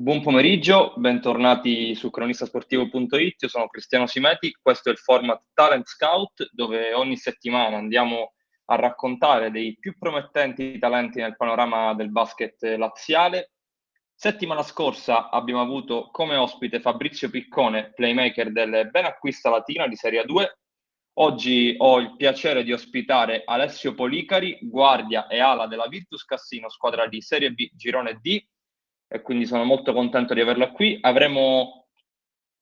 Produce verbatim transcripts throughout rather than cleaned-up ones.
Buon pomeriggio, bentornati su cronista sportivo punto it, io sono Cristiano Simeti, questo è il format Talent Scout dove ogni settimana andiamo a raccontare dei più promettenti talenti nel panorama del basket laziale. Settimana scorsa abbiamo avuto come ospite Fabrizio Piccone, playmaker del Benacquista Latina di Serie due. Oggi ho il piacere di ospitare Alessio Policari, guardia e ala della Virtus Cassino, squadra di Serie B, Girone D. E quindi sono molto contento di averla qui. Avremo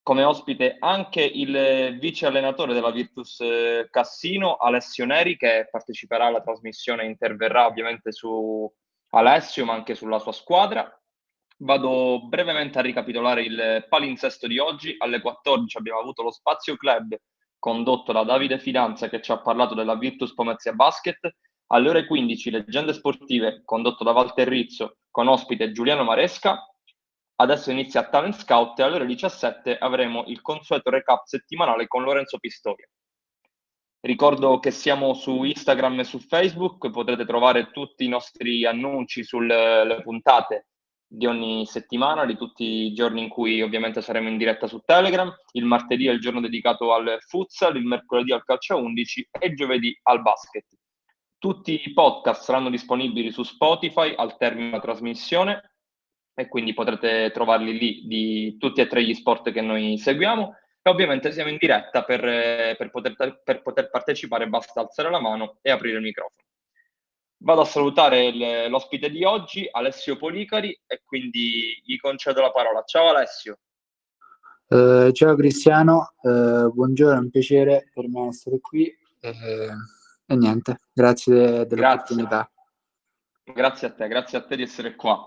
come ospite anche il vice allenatore della Virtus Cassino, Alessio Neri, che parteciperà alla trasmissione e interverrà ovviamente su Alessio, ma anche sulla sua squadra. Vado brevemente a ricapitolare il palinsesto di oggi. Alle quattordici abbiamo avuto lo Spazio Club, condotto da Davide Fidanza, che ci ha parlato della Virtus Pomezia Basket. Alle ore quindici, Leggende Sportive, condotto da Walter Rizzo, con ospite Giuliano Maresca. Adesso inizia Talent Scout e alle ore diciassette avremo il consueto recap settimanale con Lorenzo Pistoria. Ricordo che siamo su Instagram e su Facebook, potrete trovare tutti i nostri annunci sulle puntate di ogni settimana, di tutti i giorni in cui ovviamente saremo in diretta su Telegram. Il martedì è il giorno dedicato al futsal, il mercoledì al calcio a undici e il giovedì al basket. Tutti i podcast saranno disponibili su Spotify al termine della trasmissione e quindi potrete trovarli lì di tutti e tre gli sport che noi seguiamo. E ovviamente siamo in diretta, per, per, poter, per poter partecipare basta alzare la mano e aprire il microfono. Vado a salutare le, l'ospite di oggi, Alessio Policari, e quindi gli concedo la parola. Ciao Alessio. Eh, ciao Cristiano, eh, buongiorno, è un piacere per me essere qui. Eh... E niente, grazie dell'opportunità. Grazie. grazie a te, grazie a te di essere qua.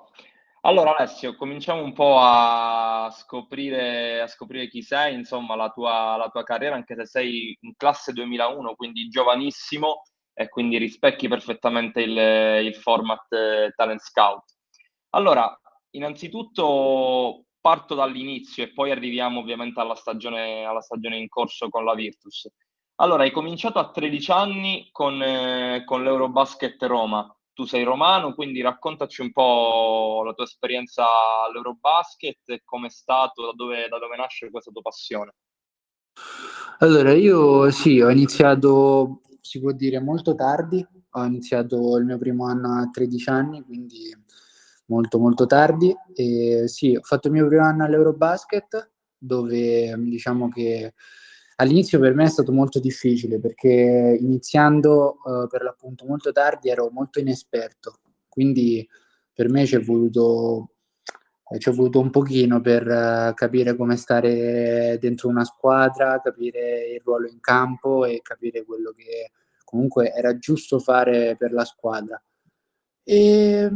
Allora Alessio, cominciamo un po' a scoprire, a scoprire chi sei, insomma la tua, la tua carriera, anche se sei in classe duemilauno, quindi giovanissimo, e quindi rispecchi perfettamente il, il format eh, Talent Scout. Allora, innanzitutto parto dall'inizio e poi arriviamo ovviamente alla stagione, alla stagione in corso con la Virtus. Allora, hai cominciato a tredici anni con, eh, con l'Eurobasket Roma. Tu sei romano, quindi raccontaci un po' la tua esperienza all'Eurobasket, com'è stato, da dove, da dove nasce questa tua passione. Allora, io sì, ho iniziato, si può dire, molto tardi. Ho iniziato il mio primo anno a tredici anni, quindi molto molto tardi. E sì, ho fatto il mio primo anno all'Eurobasket, dove diciamo che all'inizio per me è stato molto difficile perché iniziando eh, per l'appunto molto tardi ero molto inesperto, quindi per me ci è voluto, eh, ci è voluto un pochino per eh, capire come stare dentro una squadra, capire il ruolo in campo e capire quello che comunque era giusto fare per la squadra. E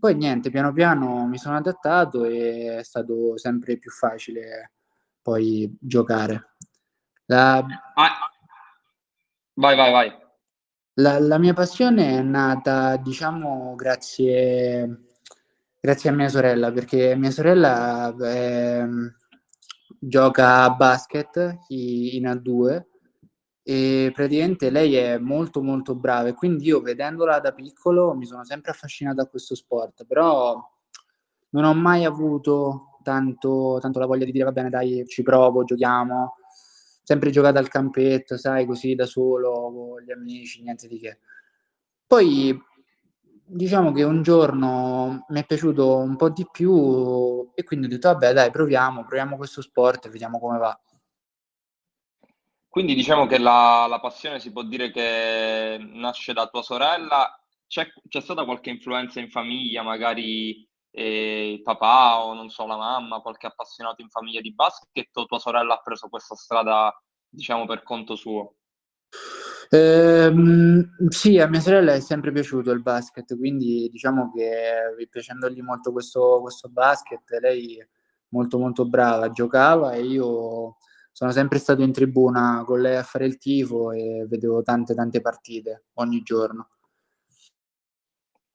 poi niente, piano piano mi sono adattato e è stato sempre più facile poi giocare. La, vai, vai, vai. La, la mia passione è nata, diciamo, grazie, grazie a mia sorella, perché mia sorella eh, gioca a basket in A due e praticamente lei è molto molto brava e quindi io vedendola da piccolo mi sono sempre affascinato a questo sport, però non ho mai avuto tanto, tanto la voglia di dire va bene dai ci provo, giochiamo. Sempre giocato al campetto, sai, così da solo, con gli amici, niente di che. Poi, diciamo che un giorno mi è piaciuto un po' di più e quindi ho detto, vabbè, dai, proviamo, proviamo questo sport e vediamo come va. Quindi diciamo che la, la passione si può dire che nasce da tua sorella. C'è, c'è stata qualche influenza in famiglia, magari e il papà o non so la mamma, qualche appassionato in famiglia di basket, o tua sorella ha preso questa strada diciamo per conto suo? Ehm, sì, a mia sorella è sempre piaciuto il basket, quindi diciamo che piacendogli molto questo, questo basket, lei è molto molto brava, giocava e io sono sempre stato in tribuna con lei a fare il tifo e vedevo tante tante partite ogni giorno.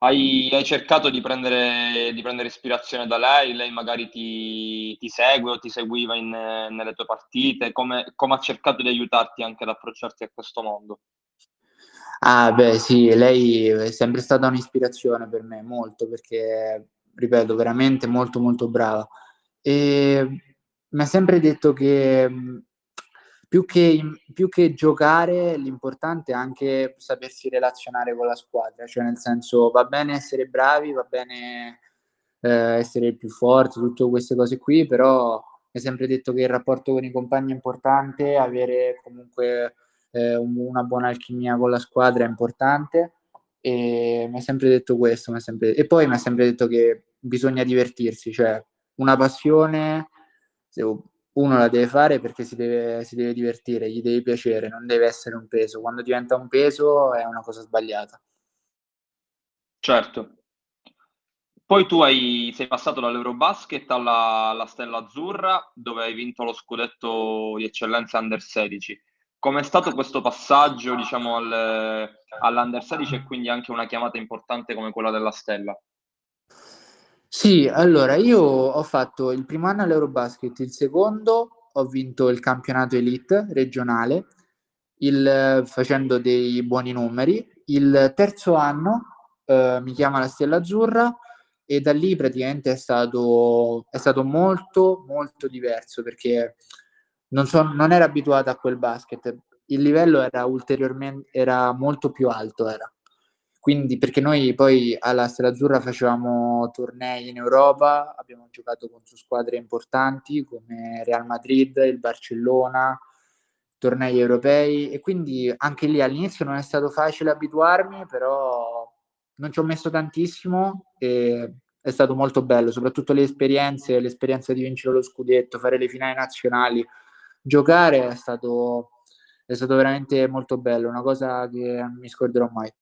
Hai, hai cercato di prendere, di prendere ispirazione da lei? Lei magari ti, ti segue o ti seguiva in, nelle tue partite? Come, come ha cercato di aiutarti anche ad approcciarti a questo mondo? Ah beh sì, lei è sempre stata un'ispirazione per me, molto, perché ripeto, veramente molto molto brava. E mi ha sempre detto che più che, più che giocare, l'importante è anche sapersi relazionare con la squadra, cioè nel senso va bene essere bravi, va bene eh, essere più forti, tutte queste cose qui, però mi ha sempre detto che il rapporto con i compagni è importante, avere comunque eh, una buona alchimia con la squadra è importante, e mi ha sempre detto questo, mi ha sempre... e poi mi ha sempre detto che bisogna divertirsi, cioè una passione... Se uno la deve fare perché si deve, si deve divertire, gli deve piacere, non deve essere un peso. Quando diventa un peso è una cosa sbagliata. Certo. Poi tu hai, sei passato dall'Eurobasket alla, alla Stella Azzurra, dove hai vinto lo scudetto di eccellenza Under sedici. Com'è stato questo passaggio, diciamo, al, all'Under sedici e quindi anche una chiamata importante come quella della Stella? Sì, allora io ho fatto il primo anno all'Eurobasket, il secondo ho vinto il campionato Elite regionale il, facendo dei buoni numeri, il terzo anno eh, mi chiama la Stella Azzurra e da lì praticamente è stato, è stato molto molto diverso perché non, so, non ero abituato a quel basket, il livello era ulteriormente, era molto più alto era. Quindi perché noi poi alla Stella Azzurra facevamo tornei in Europa, abbiamo giocato contro squadre importanti come Real Madrid, il Barcellona, tornei europei e quindi anche lì all'inizio non è stato facile abituarmi, però non ci ho messo tantissimo e è stato molto bello, soprattutto le esperienze, l'esperienza di vincere lo scudetto, fare le finali nazionali, giocare è stato, è stato veramente molto bello, una cosa che non mi scorderò mai.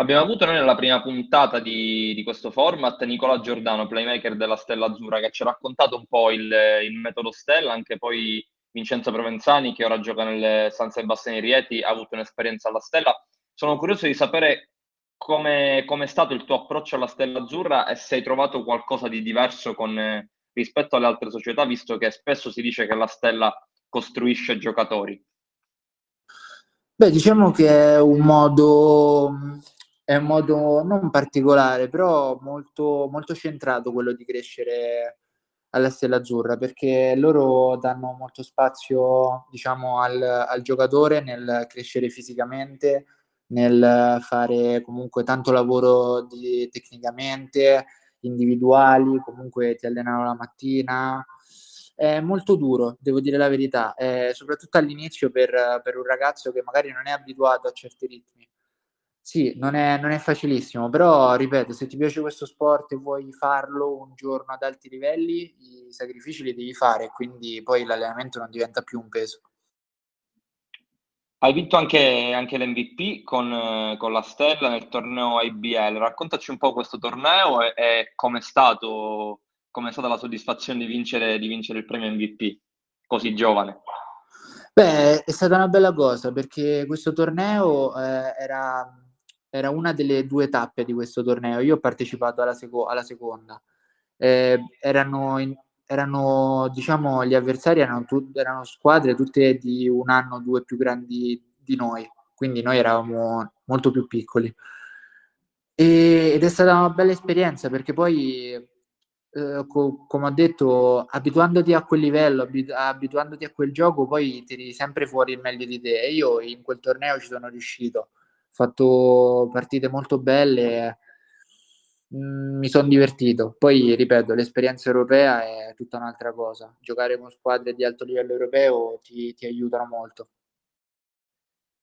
Abbiamo avuto noi nella prima puntata di, di questo format Nicola Giordano, playmaker della Stella Azzurra, che ci ha raccontato un po' il, il metodo Stella, anche poi Vincenzo Provenzani, che ora gioca nel San Sebastiano Rieti, ha avuto un'esperienza alla Stella. Sono curioso di sapere come è stato il tuo approccio alla Stella Azzurra e se hai trovato qualcosa di diverso con, rispetto alle altre società, visto che spesso si dice che la Stella costruisce giocatori. Beh, diciamo che è un modo... È un modo non particolare, però molto, molto centrato quello di crescere alla Stella Azzurra, perché loro danno molto spazio, diciamo, al, al giocatore nel crescere fisicamente, nel fare comunque tanto lavoro di, tecnicamente, individuali, comunque ti allenano la mattina. È molto duro, devo dire la verità, eh, soprattutto all'inizio per, per un ragazzo che magari non è abituato a certi ritmi. Sì, non è, non è facilissimo, però ripeto, se ti piace questo sport e vuoi farlo un giorno ad alti livelli, i sacrifici li devi fare, quindi poi l'allenamento non diventa più un peso. Hai vinto anche, anche l'M V P con, con la Stella nel torneo I B L. Raccontaci un po' questo torneo e, e com'è stato, com'è stata la soddisfazione di vincere, di vincere il premio M V P così giovane. Beh, è stata una bella cosa perché questo torneo eh, era... era una delle due tappe di questo torneo, io ho partecipato alla, seco- alla seconda, eh, erano, in, erano, diciamo, gli avversari erano, tu- erano squadre tutte di un anno o due più grandi di noi, quindi noi eravamo molto più piccoli, e, ed è stata una bella esperienza, perché poi, eh, co- come ho detto, abituandoti a quel livello, abitu- abituandoti a quel gioco, poi tiri sempre fuori il meglio di te, e io in quel torneo ci sono riuscito. Ho fatto partite molto belle, mi sono divertito. Poi, ripeto, l'esperienza europea è tutta un'altra cosa. Giocare con squadre di alto livello europeo ti, ti aiutano molto.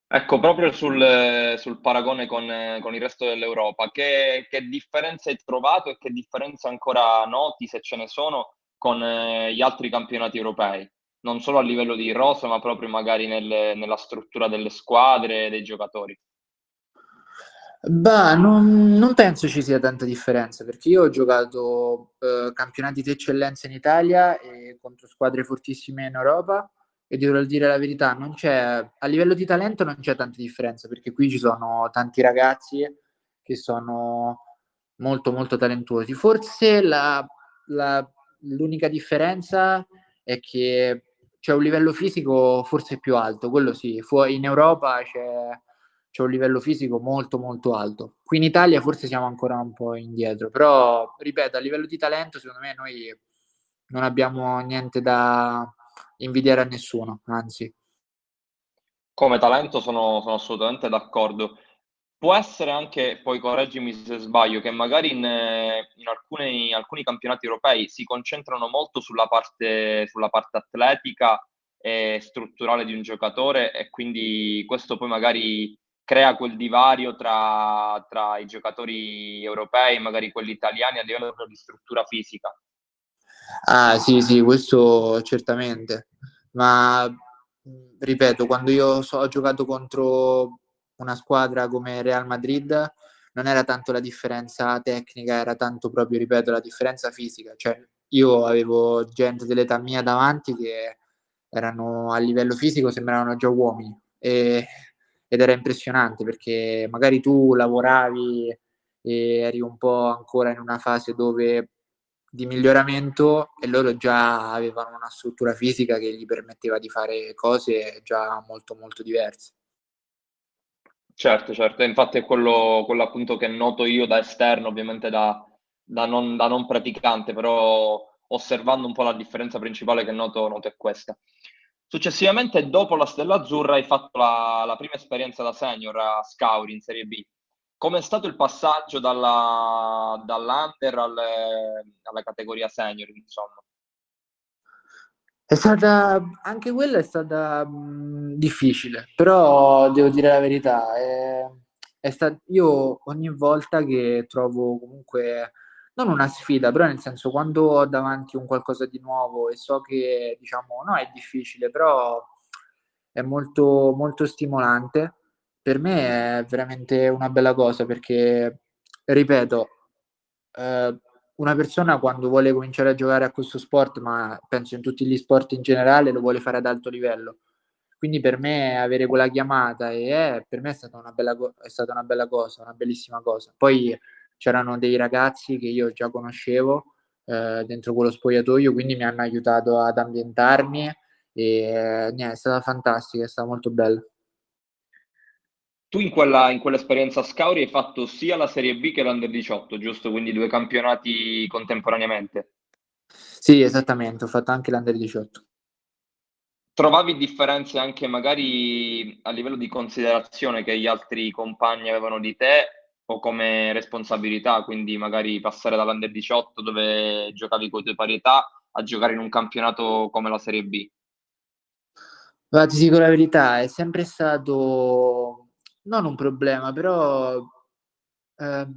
Ecco, proprio sul, sul paragone con, con il resto dell'Europa, che, che differenza hai trovato e che differenza ancora noti, se ce ne sono, con gli altri campionati europei? Non solo a livello di rosa, ma proprio magari nel, nella struttura delle squadre e dei giocatori. Bah, non, non penso ci sia tanta differenza, perché io ho giocato eh, campionati di eccellenza in Italia e contro squadre fortissime in Europa e devo dire la verità, non c'è, a livello di talento non c'è tanta differenza, perché qui ci sono tanti ragazzi che sono molto molto talentuosi. Forse la, la, l'unica differenza è che c'è un livello fisico forse più alto, quello sì, fu- in Europa c'è... c'è un livello fisico molto molto alto. Qui in Italia forse siamo ancora un po' indietro, però ripeto, a livello di talento secondo me noi non abbiamo niente da invidiare a nessuno, anzi. Come talento sono, sono assolutamente d'accordo. Può essere anche, poi correggimi se sbaglio, che magari in, in, alcune, in alcuni campionati europei si concentrano molto sulla parte, sulla parte atletica e strutturale di un giocatore, e quindi questo poi magari crea quel divario tra, tra i giocatori europei e magari quelli italiani a livello di struttura fisica. Ah sì, sì, questo certamente. Ma ripeto, quando io so, ho giocato contro una squadra come Real Madrid non era tanto la differenza tecnica, era tanto proprio, ripeto, la differenza fisica. Cioè io avevo gente dell'età mia davanti che erano a livello fisico, sembravano già uomini, e, ed era impressionante, perché magari tu lavoravi e eri un po' ancora in una fase dove di miglioramento, e loro già avevano una struttura fisica che gli permetteva di fare cose già molto molto diverse. Certo, certo, infatti è quello, quello appunto che noto io da esterno, ovviamente da, da, non, da non praticante, però osservando un po' la differenza principale che noto, noto è questa. Successivamente, dopo la Stella Azzurra, hai fatto la, la prima esperienza da senior a Scauri in Serie B. Com'è stato il passaggio dalla, dall'Under al, alla categoria senior, insomma? È stata, anche quella è stata mh, difficile, però devo dire la verità, è, è stat- io ogni volta che trovo comunque, non una sfida, però nel senso quando ho davanti un qualcosa di nuovo e so che diciamo no è difficile, però è molto, molto stimolante, per me è veramente una bella cosa, perché ripeto, eh, una persona quando vuole cominciare a giocare a questo sport, ma penso in tutti gli sport in generale, lo vuole fare ad alto livello. Quindi per me avere quella chiamata e eh, per me è stata una bella co- è stata una bella cosa, una bellissima cosa. Poi c'erano dei ragazzi che io già conoscevo eh, dentro quello spogliatoio, quindi mi hanno aiutato ad ambientarmi e eh, niente, è stata fantastica, è stata molto bella. Tu in quella in quell'esperienza a Scauri hai fatto sia la Serie B che l'Under diciotto, giusto? Quindi due campionati contemporaneamente. Sì, esattamente, ho fatto anche l'Under diciotto. Trovavi differenze anche magari a livello di considerazione che gli altri compagni avevano di te o come responsabilità, quindi magari passare dall'Under diciotto dove giocavi con le tue pari età a giocare in un campionato come la Serie B? Ma ti dico la verità, è sempre stato... non un problema, però eh,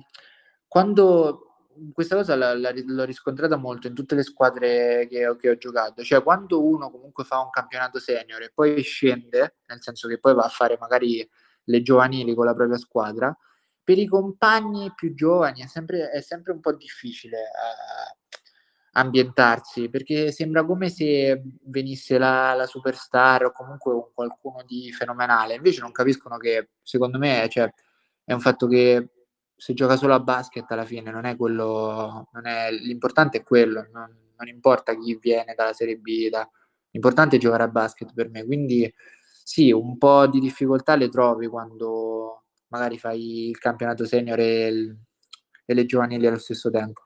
quando questa cosa la, la, l'ho riscontrata molto in tutte le squadre che ho, che ho giocato, cioè quando uno comunque fa un campionato senior e poi scende, nel senso che poi va a fare magari le giovanili con la propria squadra, per i compagni più giovani è sempre, è sempre un po' difficile eh, ambientarsi, perché sembra come se venisse la, la superstar o comunque un qualcuno di fenomenale, invece non capiscono che secondo me cioè, è un fatto che se gioca solo a basket alla fine non è quello, non è, l'importante è quello, non, non importa chi viene dalla Serie B, da, l'importante è giocare a basket per me, quindi sì, un po' di difficoltà le trovi quando magari fai il campionato senior e, il, e le giovanili allo stesso tempo.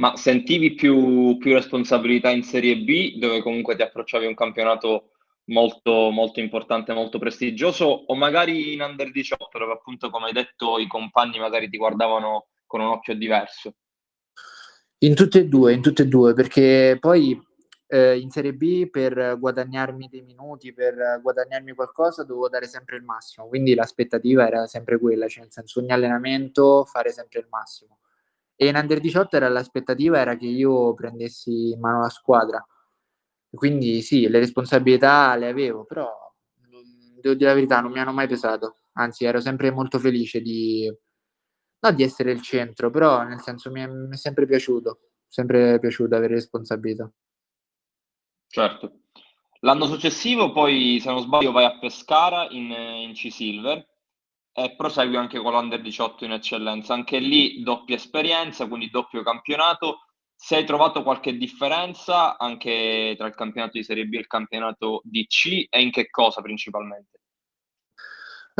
Ma sentivi più, più responsabilità in Serie B, dove comunque ti approcciavi a un campionato molto, molto importante, molto prestigioso, o magari in Under diciotto, dove appunto, come hai detto, i compagni magari ti guardavano con un occhio diverso? In tutte e due, in tutte e due, perché poi eh, in Serie B per guadagnarmi dei minuti, per guadagnarmi qualcosa, dovevo dare sempre il massimo, quindi l'aspettativa era sempre quella, cioè nel senso ogni allenamento fare sempre il massimo. E in Under diciotto era l'aspettativa era che io prendessi in mano la squadra, quindi sì, le responsabilità le avevo, però devo dire la verità, non mi hanno mai pesato, anzi ero sempre molto felice di, no, di essere il centro, però nel senso mi è, mi è sempre piaciuto, sempre piaciuto avere responsabilità. Certo. L'anno successivo poi, se non sbaglio, vai a Pescara in, in C-Silver, e prosegui anche con l'Under diciotto in eccellenza, anche lì doppia esperienza, quindi doppio campionato. Se hai trovato qualche differenza anche tra il campionato di Serie B e il campionato di C, e in che cosa principalmente?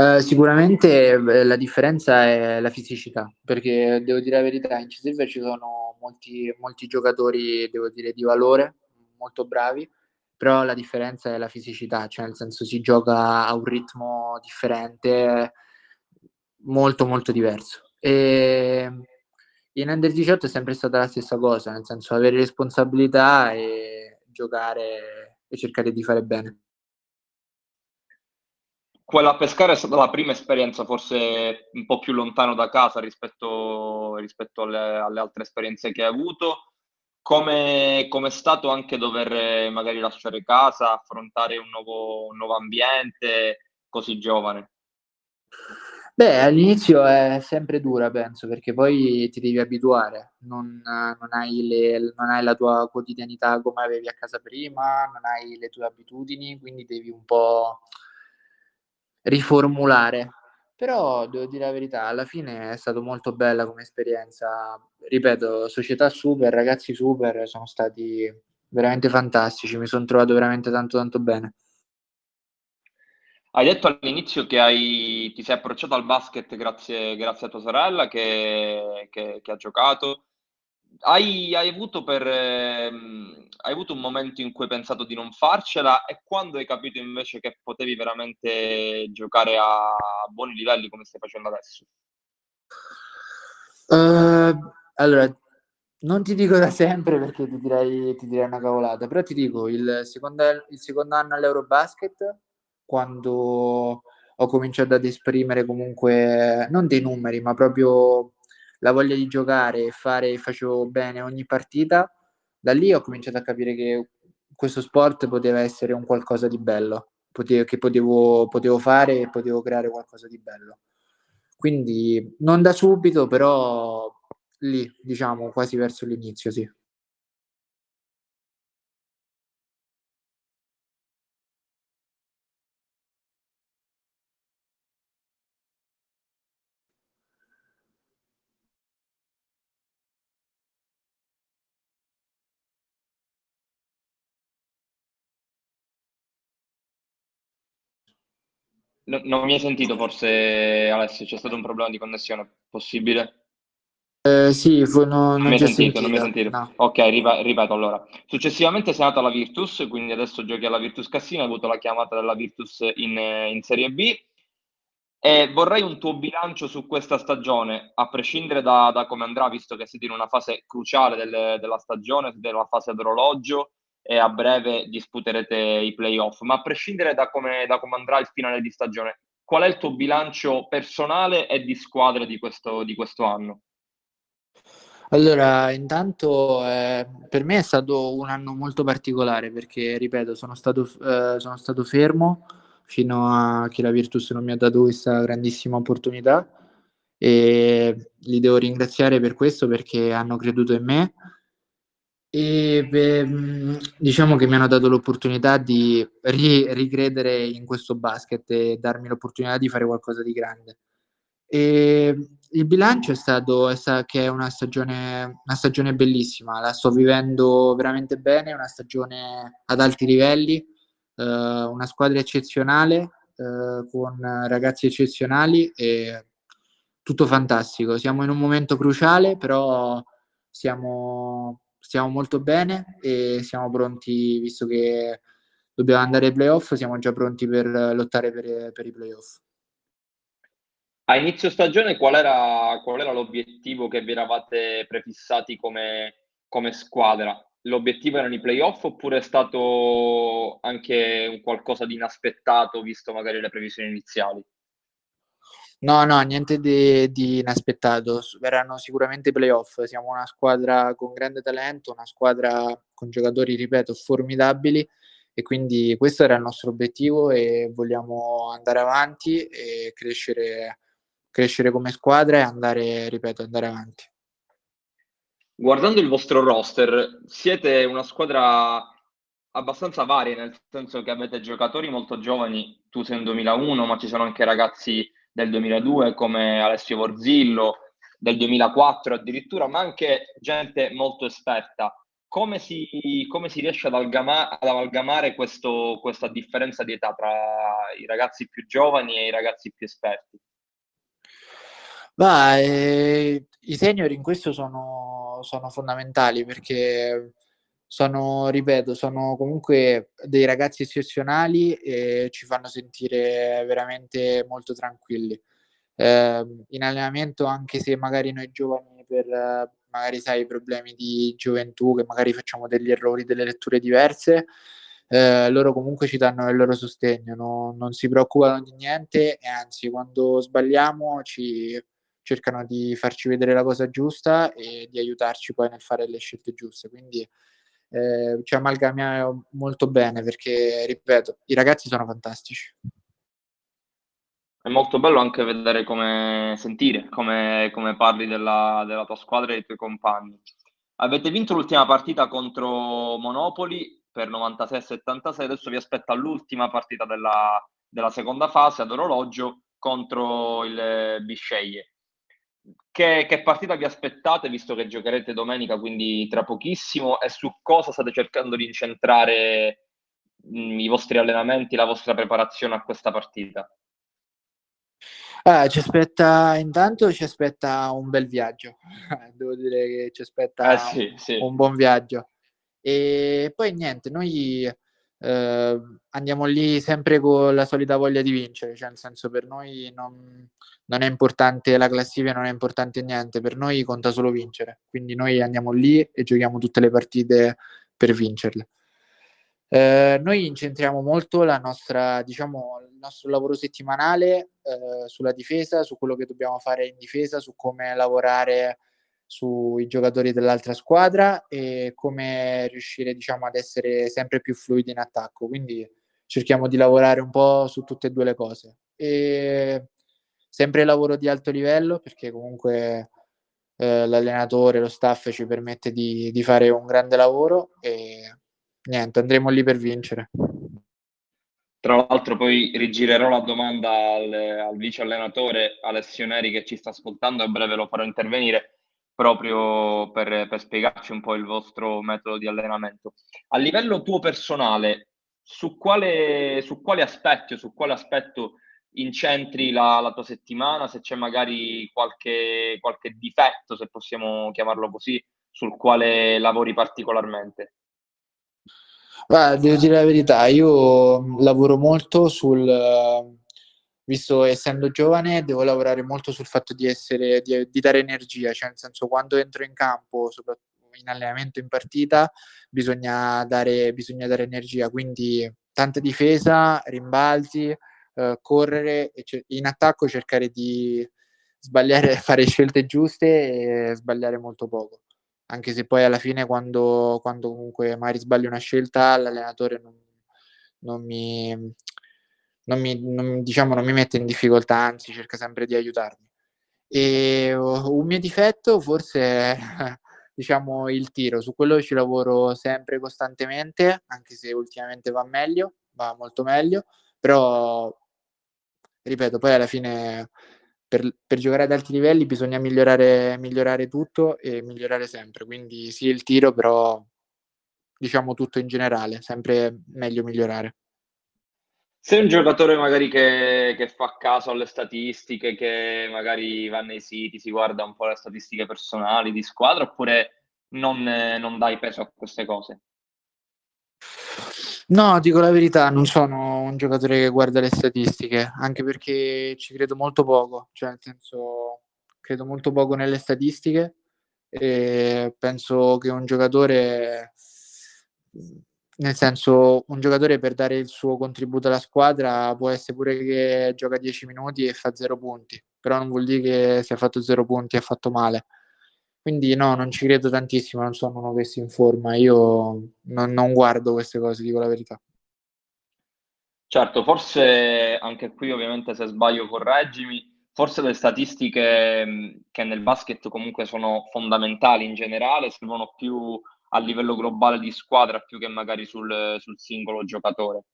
Eh, sicuramente eh, la differenza è la fisicità, perché devo dire la verità, in Cisilva ci sono molti, molti giocatori, devo dire, di valore, molto bravi, però la differenza è la fisicità, cioè nel senso si gioca a un ritmo differente, molto molto diverso. E in Under diciotto è sempre stata la stessa cosa, nel senso avere responsabilità e giocare e cercare di fare bene. Quella a Pescara è stata la prima esperienza forse un po' più lontano da casa rispetto, rispetto alle, alle altre esperienze che hai avuto. Come è stato anche dover magari lasciare casa, affrontare un nuovo, un nuovo ambiente così giovane? Beh, all'inizio è sempre dura, penso, perché poi ti devi abituare. Non, non, hai le, non hai la tua quotidianità come avevi a casa prima, non hai le tue abitudini, quindi devi un po' riformulare, però devo dire la verità, alla fine è stato molto bella come esperienza, ripeto, società super, ragazzi super, sono stati veramente fantastici, mi sono trovato veramente tanto tanto bene. Hai detto all'inizio che hai, ti sei approcciato al basket grazie, grazie a tua sorella che, che, che ha giocato. Hai, hai, avuto per, ehm, hai avuto un momento in cui hai pensato di non farcela, e quando hai capito invece che potevi veramente giocare a buoni livelli come stai facendo adesso? Uh, allora, non ti dico da sempre perché ti direi, ti direi una cavolata, però ti dico il secondo, il secondo anno all'Eurobasket, quando ho cominciato ad esprimere comunque, non dei numeri, ma proprio la voglia di giocare e fare, facevo bene ogni partita, da lì ho cominciato a capire che questo sport poteva essere un qualcosa di bello, potevo, che potevo, potevo fare e potevo creare qualcosa di bello. Quindi non da subito, però lì, diciamo, quasi verso l'inizio, sì. Non mi hai sentito forse, Alessio? C'è stato un problema di connessione, possibile? Eh, sì, fu, no, non mi hai sentito, sentito. Non mi hai sentito. No. Ok, ripeto allora. Successivamente sei andato alla Virtus, quindi adesso giochi alla Virtus Cassino, hai avuto la chiamata della Virtus in, in Serie B. E vorrei un tuo bilancio su questa stagione, a prescindere da, da come andrà, visto che siete in una fase cruciale del, della stagione, della fase d'orologio, e a breve disputerete i playoff, ma a prescindere da come, da come andrà il finale di stagione, qual è il tuo bilancio personale e di squadra di questo, di questo anno? Allora, intanto eh, per me è stato un anno molto particolare perché, ripeto, sono stato, eh, sono stato fermo fino a che la Virtus non mi ha dato questa grandissima opportunità, e li devo ringraziare per questo perché hanno creduto in me. E beh, diciamo che mi hanno dato l'opportunità di ri- ricredere in questo basket e darmi l'opportunità di fare qualcosa di grande. E il bilancio è stato, è stato che è una stagione, una stagione bellissima, la sto vivendo veramente bene, una stagione ad alti livelli, eh, una squadra eccezionale, eh, con ragazzi eccezionali e tutto fantastico. Siamo in un momento cruciale, però siamo... Stiamo molto bene e siamo pronti, visto che dobbiamo andare ai playoff, siamo già pronti per lottare per, per i playoff. A inizio stagione qual era, qual era l'obiettivo che vi eravate prefissati come, come squadra? L'obiettivo erano i playoff oppure è stato anche un qualcosa di inaspettato, visto magari le previsioni iniziali? No, no, niente di, di inaspettato, verranno sicuramente playoff, siamo una squadra con grande talento, una squadra con giocatori, ripeto, formidabili, e quindi questo era il nostro obiettivo e vogliamo andare avanti e crescere, crescere come squadra e andare, ripeto, andare avanti. Guardando il vostro roster, siete una squadra abbastanza varia, nel senso che avete giocatori molto giovani, tu sei un duemilauno, ma ci sono anche ragazzi del duemiladue come Alessio Vorzillo, del duemilaquattro addirittura, ma anche gente molto esperta. come si, come si riesce ad, algama, ad amalgamare questo, questa differenza di età tra i ragazzi più giovani e i ragazzi più esperti? Bah, eh, i senior in questo sono, sono fondamentali, perché sono, ripeto, sono comunque dei ragazzi eccezionali e ci fanno sentire veramente molto tranquilli. Eh, in allenamento, anche se magari noi giovani, per magari sai i problemi di gioventù, che magari facciamo degli errori, delle letture diverse, eh, loro comunque ci danno il loro sostegno, no, non si preoccupano di niente, e anzi quando sbagliamo ci cercano di farci vedere la cosa giusta e di aiutarci poi nel fare le scelte giuste, quindi eh, ci amalgamiamo molto bene, perché ripeto, i ragazzi sono fantastici. È molto bello anche vedere come sentire, come, come parli della, della tua squadra e dei tuoi compagni. Avete vinto l'ultima partita contro Monopoli per novantasei a settantasei, adesso vi aspetta l'ultima partita della, della seconda fase ad orologio contro il Bisceglie. Che, che partita vi aspettate, visto che giocherete domenica, quindi tra pochissimo, e su cosa state cercando di incentrare mh, i vostri allenamenti, la vostra preparazione a questa partita? Ah, ci aspetta, intanto ci aspetta un bel viaggio, devo dire che ci aspetta eh sì, un, sì. un buon viaggio, e poi niente, noi eh, andiamo lì sempre con la solita voglia di vincere, cioè nel senso, per noi non, non è importante la classifica, non è importante niente, per noi conta solo vincere, quindi noi andiamo lì e giochiamo tutte le partite per vincerle. Eh, noi incentriamo molto la nostra, diciamo, il nostro lavoro settimanale eh, sulla difesa, su quello che dobbiamo fare in difesa, su come lavorare sui giocatori dell'altra squadra e come riuscire, diciamo, ad essere sempre più fluidi in attacco, quindi cerchiamo di lavorare un po' su tutte e due le cose, e sempre lavoro di alto livello, perché comunque eh, l'allenatore, lo staff ci permette di, di fare un grande lavoro, e niente, andremo lì per vincere. Tra l'altro poi rigirerò la domanda al, al vice allenatore Alessio Neri, che ci sta ascoltando, a breve lo farò intervenire proprio per, per spiegarci un po' il vostro metodo di allenamento. A livello tuo personale, su quale, su quale aspetto, su quale aspetto incentri la, la tua settimana, se c'è magari qualche, qualche difetto, se possiamo chiamarlo così, sul quale lavori particolarmente? Beh, devo dire la verità, io lavoro molto sul, visto essendo giovane, devo lavorare molto sul fatto di essere, di, di dare energia, cioè nel senso, quando entro in campo, soprattutto in allenamento, in partita, bisogna dare, bisogna dare energia, quindi tanta difesa, rimbalzi, eh, correre, e cer- in attacco cercare di sbagliare, fare scelte giuste e sbagliare molto poco. Anche se poi alla fine, quando, quando comunque magari sbaglio una scelta, l'allenatore non, non, mi, non, mi, non, diciamo, non mi mette in difficoltà, anzi cerca sempre di aiutarmi. E un mio difetto forse è, diciamo, il tiro, su quello ci lavoro sempre costantemente, anche se ultimamente va meglio, va molto meglio, però ripeto, poi alla fine... Per, per giocare ad alti livelli bisogna migliorare, migliorare tutto e migliorare sempre, quindi sì il tiro, però diciamo tutto in generale, sempre meglio migliorare. Sei un giocatore magari che, che fa caso alle statistiche, che magari va nei siti, si guarda un po' le statistiche personali di squadra, oppure non, non dai peso a queste cose? No, dico la verità, non sono un giocatore che guarda le statistiche, anche perché ci credo molto poco, cioè nel senso, credo molto poco nelle statistiche, e penso che un giocatore, nel senso, un giocatore per dare il suo contributo alla squadra può essere pure che gioca dieci minuti e fa zero punti, però non vuol dire che se ha fatto zero punti ha fatto male. Quindi no, non ci credo tantissimo, non sono uno che si informa, io non, non guardo queste cose, dico la verità. Certo, forse anche qui ovviamente se sbaglio correggimi, forse le statistiche che nel basket comunque sono fondamentali in generale, servono più a livello globale di squadra più che magari sul, sul singolo giocatore.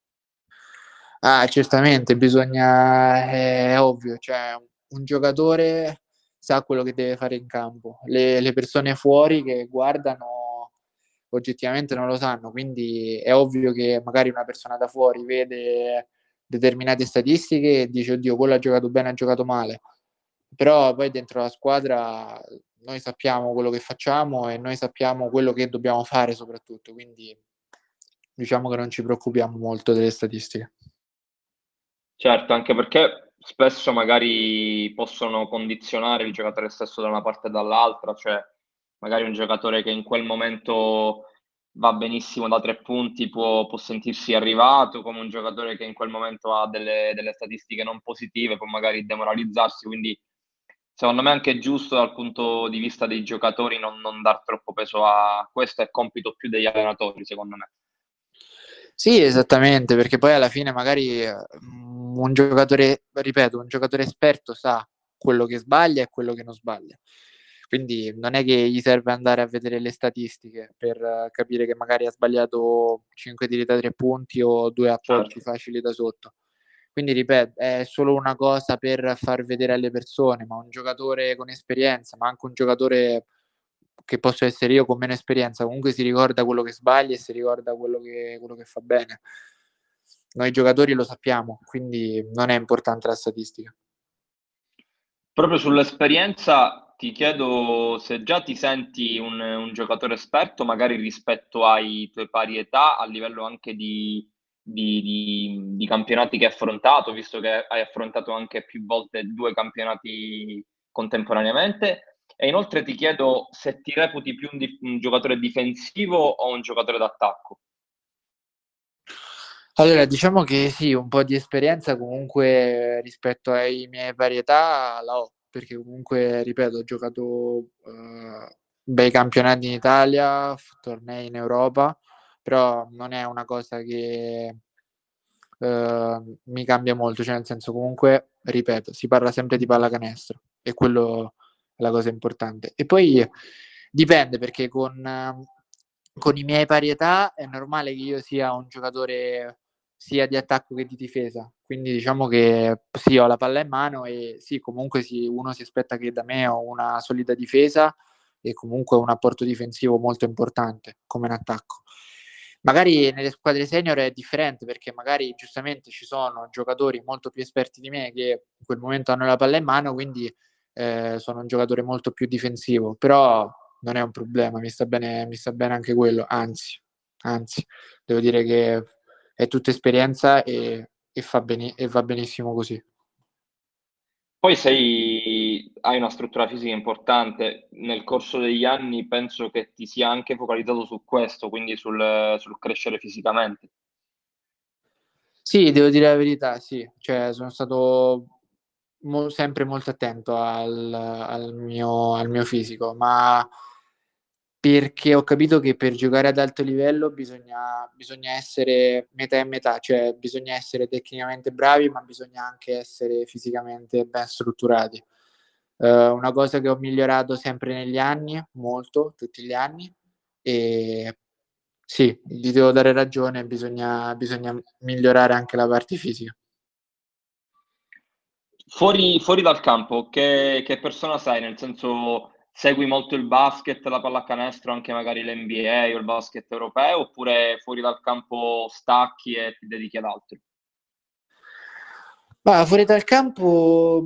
Ah, certamente, bisogna, è ovvio, cioè un giocatore... sa quello che deve fare in campo, le, le persone fuori che guardano oggettivamente non lo sanno, quindi è ovvio che magari una persona da fuori vede determinate statistiche e dice oddio, quello ha giocato bene, ha giocato male, però poi dentro la squadra noi sappiamo quello che facciamo e noi sappiamo quello che dobbiamo fare soprattutto, quindi diciamo che non ci preoccupiamo molto delle statistiche. Certo, anche perché spesso magari possono condizionare il giocatore stesso da una parte e dall'altra, cioè magari un giocatore che in quel momento va benissimo da tre punti può, può sentirsi arrivato, come un giocatore che in quel momento ha delle, delle statistiche non positive può magari demoralizzarsi, quindi secondo me è anche giusto dal punto di vista dei giocatori non, non dar troppo peso a questo, è compito più degli allenatori secondo me. Sì, esattamente, perché poi alla fine magari un giocatore, ripeto, un giocatore esperto sa quello che sbaglia e quello che non sbaglia, quindi non è che gli serve andare a vedere le statistiche per capire che magari ha sbagliato cinque tiri da tre punti o due apporti certo. facili da sotto, quindi ripeto, è solo una cosa per far vedere alle persone, ma un giocatore con esperienza, ma anche un giocatore che posso essere io con meno esperienza, comunque si ricorda quello che sbaglia e si ricorda quello che, quello che fa bene. Noi giocatori lo sappiamo, quindi non è importante la statistica. Proprio sull'esperienza ti chiedo se già ti senti un, un giocatore esperto, magari rispetto ai tuoi pari età, a livello anche di, di, di, di campionati che hai affrontato, visto che hai affrontato anche più volte due campionati contemporaneamente. E inoltre ti chiedo se ti reputi più un, di- un giocatore difensivo o un giocatore d'attacco. Allora, diciamo che sì, un po' di esperienza comunque rispetto ai miei varietà la ho, perché comunque, ripeto, ho giocato eh, bei campionati in Italia, tornei in Europa, però non è una cosa che eh, mi cambia molto, cioè nel senso comunque, ripeto, si parla sempre di pallacanestro e quello la cosa importante. E poi dipende, perché con, con i miei pari età è normale che io sia un giocatore sia di attacco che di difesa, quindi diciamo che sì, ho la palla in mano e sì, comunque sì, uno si aspetta che da me ho una solida difesa e comunque un apporto difensivo molto importante come un attacco. Magari nelle squadre senior è differente, perché magari giustamente ci sono giocatori molto più esperti di me che in quel momento hanno la palla in mano, quindi Eh, sono un giocatore molto più difensivo, però non è un problema, mi sta bene, mi sta bene anche quello, anzi, anzi devo dire che è tutta esperienza e, e, fa bene, e va benissimo così. Poi sei, hai una struttura fisica importante, nel corso degli anni penso che ti sia anche focalizzato su questo, quindi sul, sul crescere fisicamente. Sì, devo dire la verità, sì, cioè sono stato sempre molto attento al, al, mio, al mio fisico, ma perché ho capito che per giocare ad alto livello bisogna, bisogna essere metà e metà, cioè bisogna essere tecnicamente bravi ma bisogna anche essere fisicamente ben strutturati. Eh, una cosa che ho migliorato sempre negli anni, molto, tutti gli anni, e sì, gli devo dare ragione, bisogna, bisogna migliorare anche la parte fisica. Fuori, fuori dal campo, che, che persona sei? Nel senso, segui molto il basket, la pallacanestro, anche magari l'N B A o il basket europeo, oppure fuori dal campo stacchi e ti dedichi ad altro? Bah, fuori dal campo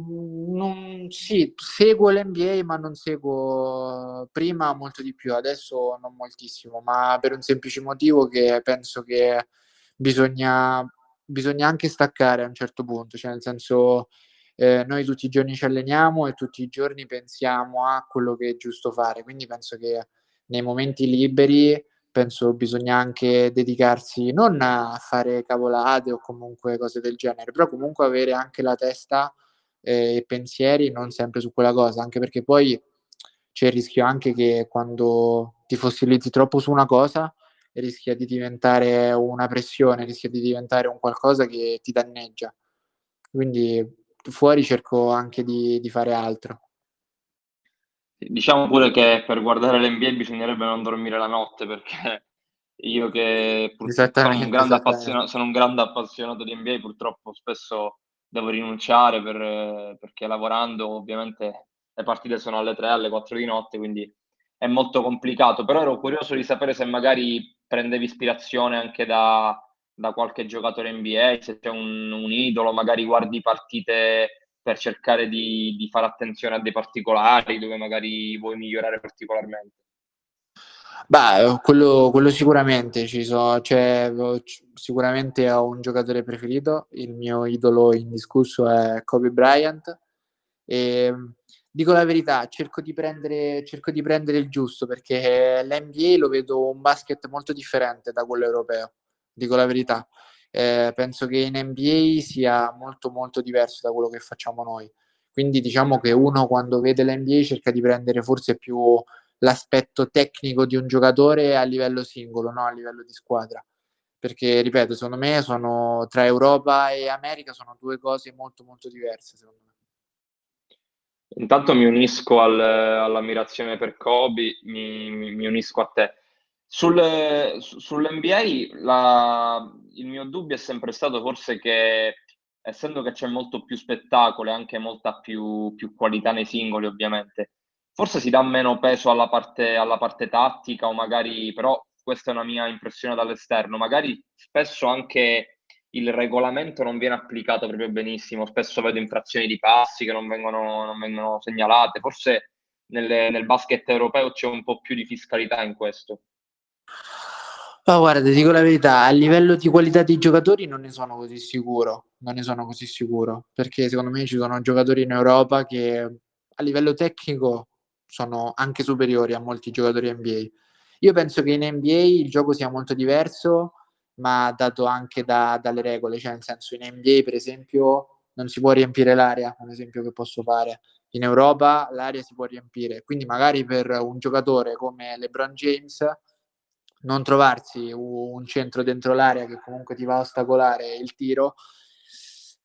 non, sì, seguo l'N B A, ma non seguo prima molto di più, adesso non moltissimo, ma per un semplice motivo che penso che bisogna, bisogna anche staccare a un certo punto, cioè nel senso... Eh, noi tutti i giorni ci alleniamo e tutti i giorni pensiamo a quello che è giusto fare, quindi penso che nei momenti liberi penso bisogna anche dedicarsi non a fare cavolate o comunque cose del genere, però comunque avere anche la testa eh, e pensieri non sempre su quella cosa, anche perché poi c'è il rischio anche che quando ti fossilizzi troppo su una cosa rischia di diventare una pressione, rischia di diventare un qualcosa che ti danneggia, quindi fuori cerco anche di, di fare altro. Diciamo pure che per guardare l'N B A bisognerebbe non dormire la notte, perché io che purtroppo sono un grande appassionato, sono un grande appassionato di N B A, purtroppo spesso devo rinunciare per, perché lavorando ovviamente le partite sono alle tre, alle quattro di notte, quindi è molto complicato, però ero curioso di sapere se magari prendevi ispirazione anche da, da qualche giocatore N B A, se c'è un, un idolo, magari guardi partite per cercare di, di fare attenzione a dei particolari dove magari vuoi migliorare particolarmente. Beh, quello, quello sicuramente ci so, cioè, sicuramente ho un giocatore preferito, il mio idolo indiscusso è Kobe Bryant, e dico la verità, cerco di prendere, cerco di prendere il giusto, perché l'N B A lo vedo un basket molto differente da quello europeo, dico la verità. Eh, penso che in N B A sia molto molto diverso da quello che facciamo noi, quindi diciamo che uno quando vede l'N B A cerca di prendere forse più l'aspetto tecnico di un giocatore a livello singolo, no? A livello di squadra, perché ripeto, secondo me sono, tra Europa e America sono due cose molto molto diverse, secondo me. Intanto mi unisco al, all'ammirazione per Kobe, mi, mi, mi unisco a te. Sul, sull'N B A la, il mio dubbio è sempre stato forse che, essendo che c'è molto più spettacolo e anche molta più, più qualità nei singoli ovviamente, forse si dà meno peso alla parte, alla parte tattica, o magari, però questa è una mia impressione dall'esterno, magari spesso anche il regolamento non viene applicato proprio benissimo, spesso vedo infrazioni di passi che non vengono, non vengono segnalate, forse nelle, nel basket europeo c'è un po' più di fiscalità in questo. Ma guarda, ti dico la verità, a livello di qualità dei giocatori non ne sono così sicuro, non ne sono così sicuro, perché secondo me ci sono giocatori in Europa che a livello tecnico sono anche superiori a molti giocatori N B A. Io penso che in N B A il gioco sia molto diverso, ma dato anche da, dalle regole, cioè nel senso, in N B A per esempio non si può riempire l'area, un esempio che posso fare. In Europa l'area si può riempire, quindi magari per un giocatore come LeBron James non trovarsi un centro dentro l'area che comunque ti va a ostacolare il tiro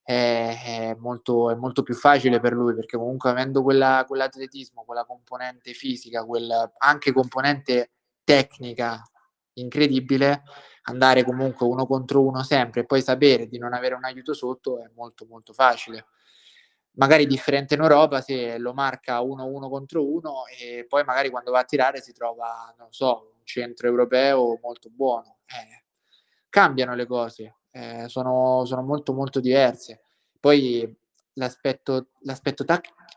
è, è, molto, è molto più facile per lui, perché comunque avendo quella, quell'atletismo, quella componente fisica, quella anche componente tecnica incredibile, andare comunque uno contro uno sempre e poi sapere di non avere un aiuto sotto è molto molto facile. Magari differente in Europa, se lo marca uno uno contro uno e poi magari quando va a tirare si trova, non so, un centro europeo molto buono. Eh, cambiano le cose, eh, sono, sono molto molto diverse. Poi l'aspetto, l'aspetto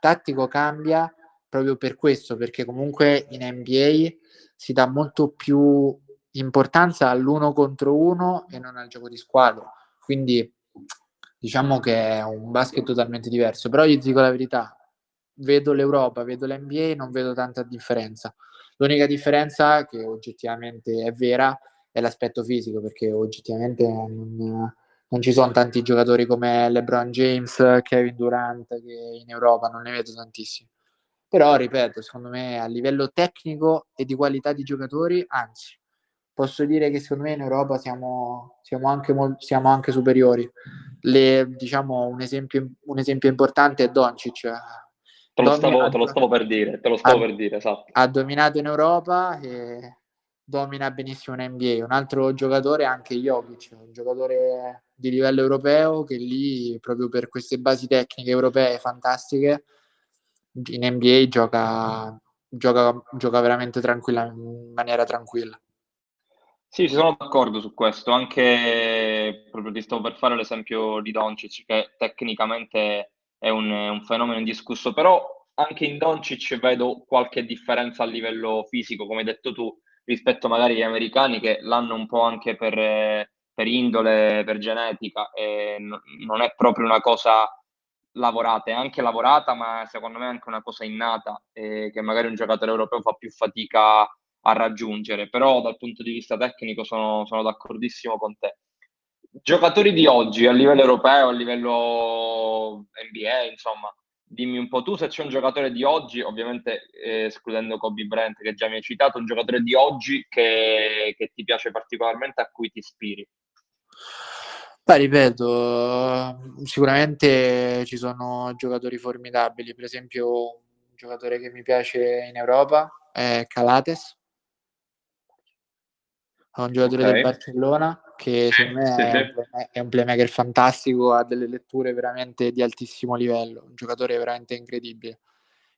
tattico cambia proprio per questo, perché comunque in N B A si dà molto più importanza all'uno contro uno e non al gioco di squadra. Quindi diciamo che è un basket totalmente diverso, però io ti dico la verità, vedo l'Europa, vedo l'N B A, non vedo tanta differenza. L'unica differenza, che oggettivamente è vera, è l'aspetto fisico, perché oggettivamente non, non ci sono tanti giocatori come LeBron James, Kevin Durant, che in Europa non ne vedo tantissimi. Però, ripeto, secondo me a livello tecnico e di qualità di giocatori, anzi, posso dire che secondo me in Europa siamo, siamo, anche, siamo anche superiori. Le, diciamo un esempio, un esempio importante è Doncic. Te lo, stavo, ha, te lo stavo per dire, te lo stavo ha, per dire, esatto. Ha dominato in Europa e domina benissimo in N B A. Un altro giocatore è anche Jokic, un giocatore di livello europeo che lì, proprio per queste basi tecniche europee fantastiche, in N B A gioca, gioca, gioca veramente tranquilla, in maniera tranquilla. Sì, sono d'accordo su questo, anche proprio ti stavo per fare l'esempio di Doncic, che tecnicamente è un, un fenomeno indiscusso, però anche in Doncic vedo qualche differenza a livello fisico, come hai detto tu, rispetto magari agli americani, che l'hanno un po' anche per, per indole, per genetica, e n- non è proprio una cosa lavorata, è anche lavorata, ma secondo me è anche una cosa innata, eh, che magari un giocatore europeo fa più fatica a raggiungere, però dal punto di vista tecnico sono, sono d'accordissimo con te. Giocatori di oggi a livello europeo, a livello N B A, insomma, dimmi un po' tu se c'è un giocatore di oggi, ovviamente eh, escludendo Kobe Bryant che già mi hai citato, un giocatore di oggi che, che ti piace particolarmente, a cui ti ispiri. Beh, ripeto, sicuramente ci sono giocatori formidabili, per esempio un giocatore che mi piace in Europa è Calathes, un giocatore okay. del Barcellona, che secondo me è, è un playmaker fantastico, ha delle letture veramente di altissimo livello, un giocatore veramente incredibile.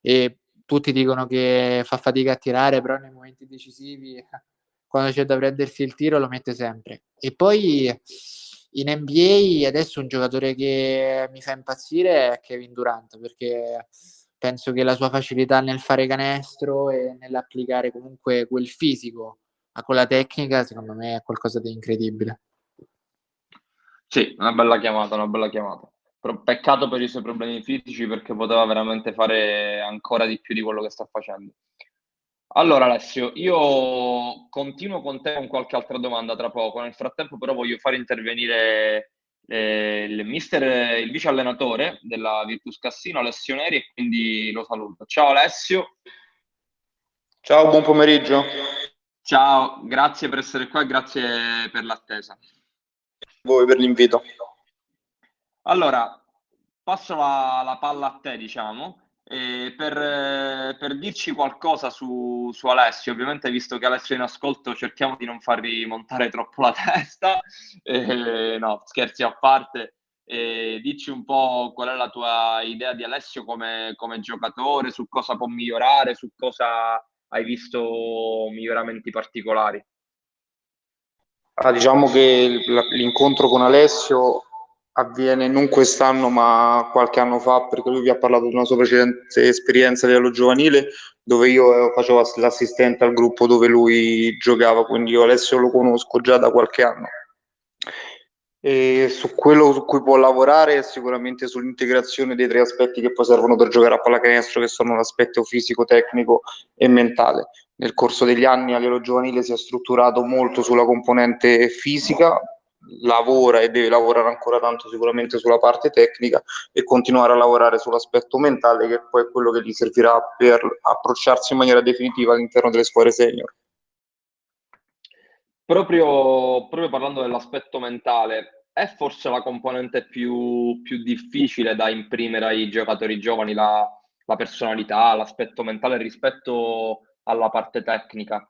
E tutti dicono che fa fatica a tirare, però nei momenti decisivi, quando c'è da prendersi il tiro, lo mette sempre. E poi in N B A adesso un giocatore che mi fa impazzire è Kevin Durant, perché penso che la sua facilità nel fare canestro e nell'applicare comunque quel fisico a quella tecnica, secondo me è qualcosa di incredibile. Sì, una bella chiamata, una bella chiamata. Però peccato per i suoi problemi fisici, perché poteva veramente fare ancora di più di quello che sta facendo. Allora Alessio, io continuo con te con qualche altra domanda tra poco. Nel frattempo però voglio far intervenire eh, il mister, il vice allenatore della Virtus Cassino, Alessio Neri, e quindi lo saluto. Ciao Alessio. Ciao, buon pomeriggio. Ciao, grazie per essere qua e grazie per l'attesa. Voi per l'invito. Allora, passo la, la palla a te, diciamo, e per, per dirci qualcosa su, su Alessio. Ovviamente, visto che Alessio è in ascolto, cerchiamo di non fargli montare troppo la testa. E, no, scherzi a parte, e dici un po' qual è la tua idea di Alessio come, come giocatore, su cosa può migliorare, su cosa hai visto miglioramenti particolari. Ah, diciamo che l'incontro con Alessio avviene non quest'anno ma qualche anno fa, perché lui vi ha parlato di una sua precedente esperienza a livello giovanile, dove io facevo l'assistente al gruppo dove lui giocava, quindi io Alessio lo conosco già da qualche anno. E su quello su cui può lavorare è sicuramente sull'integrazione dei tre aspetti che poi servono per giocare a pallacanestro, che sono l'aspetto fisico, tecnico e mentale. Nel corso degli anni a livello giovanile si è strutturato molto sulla componente fisica, lavora e deve lavorare ancora tanto sicuramente sulla parte tecnica e continuare a lavorare sull'aspetto mentale, che poi è quello che gli servirà per approcciarsi in maniera definitiva all'interno delle squadre senior. Proprio, proprio parlando dell'aspetto mentale, è forse la componente più, più difficile da imprimere ai giocatori giovani, la, la personalità, l'aspetto mentale rispetto alla parte tecnica?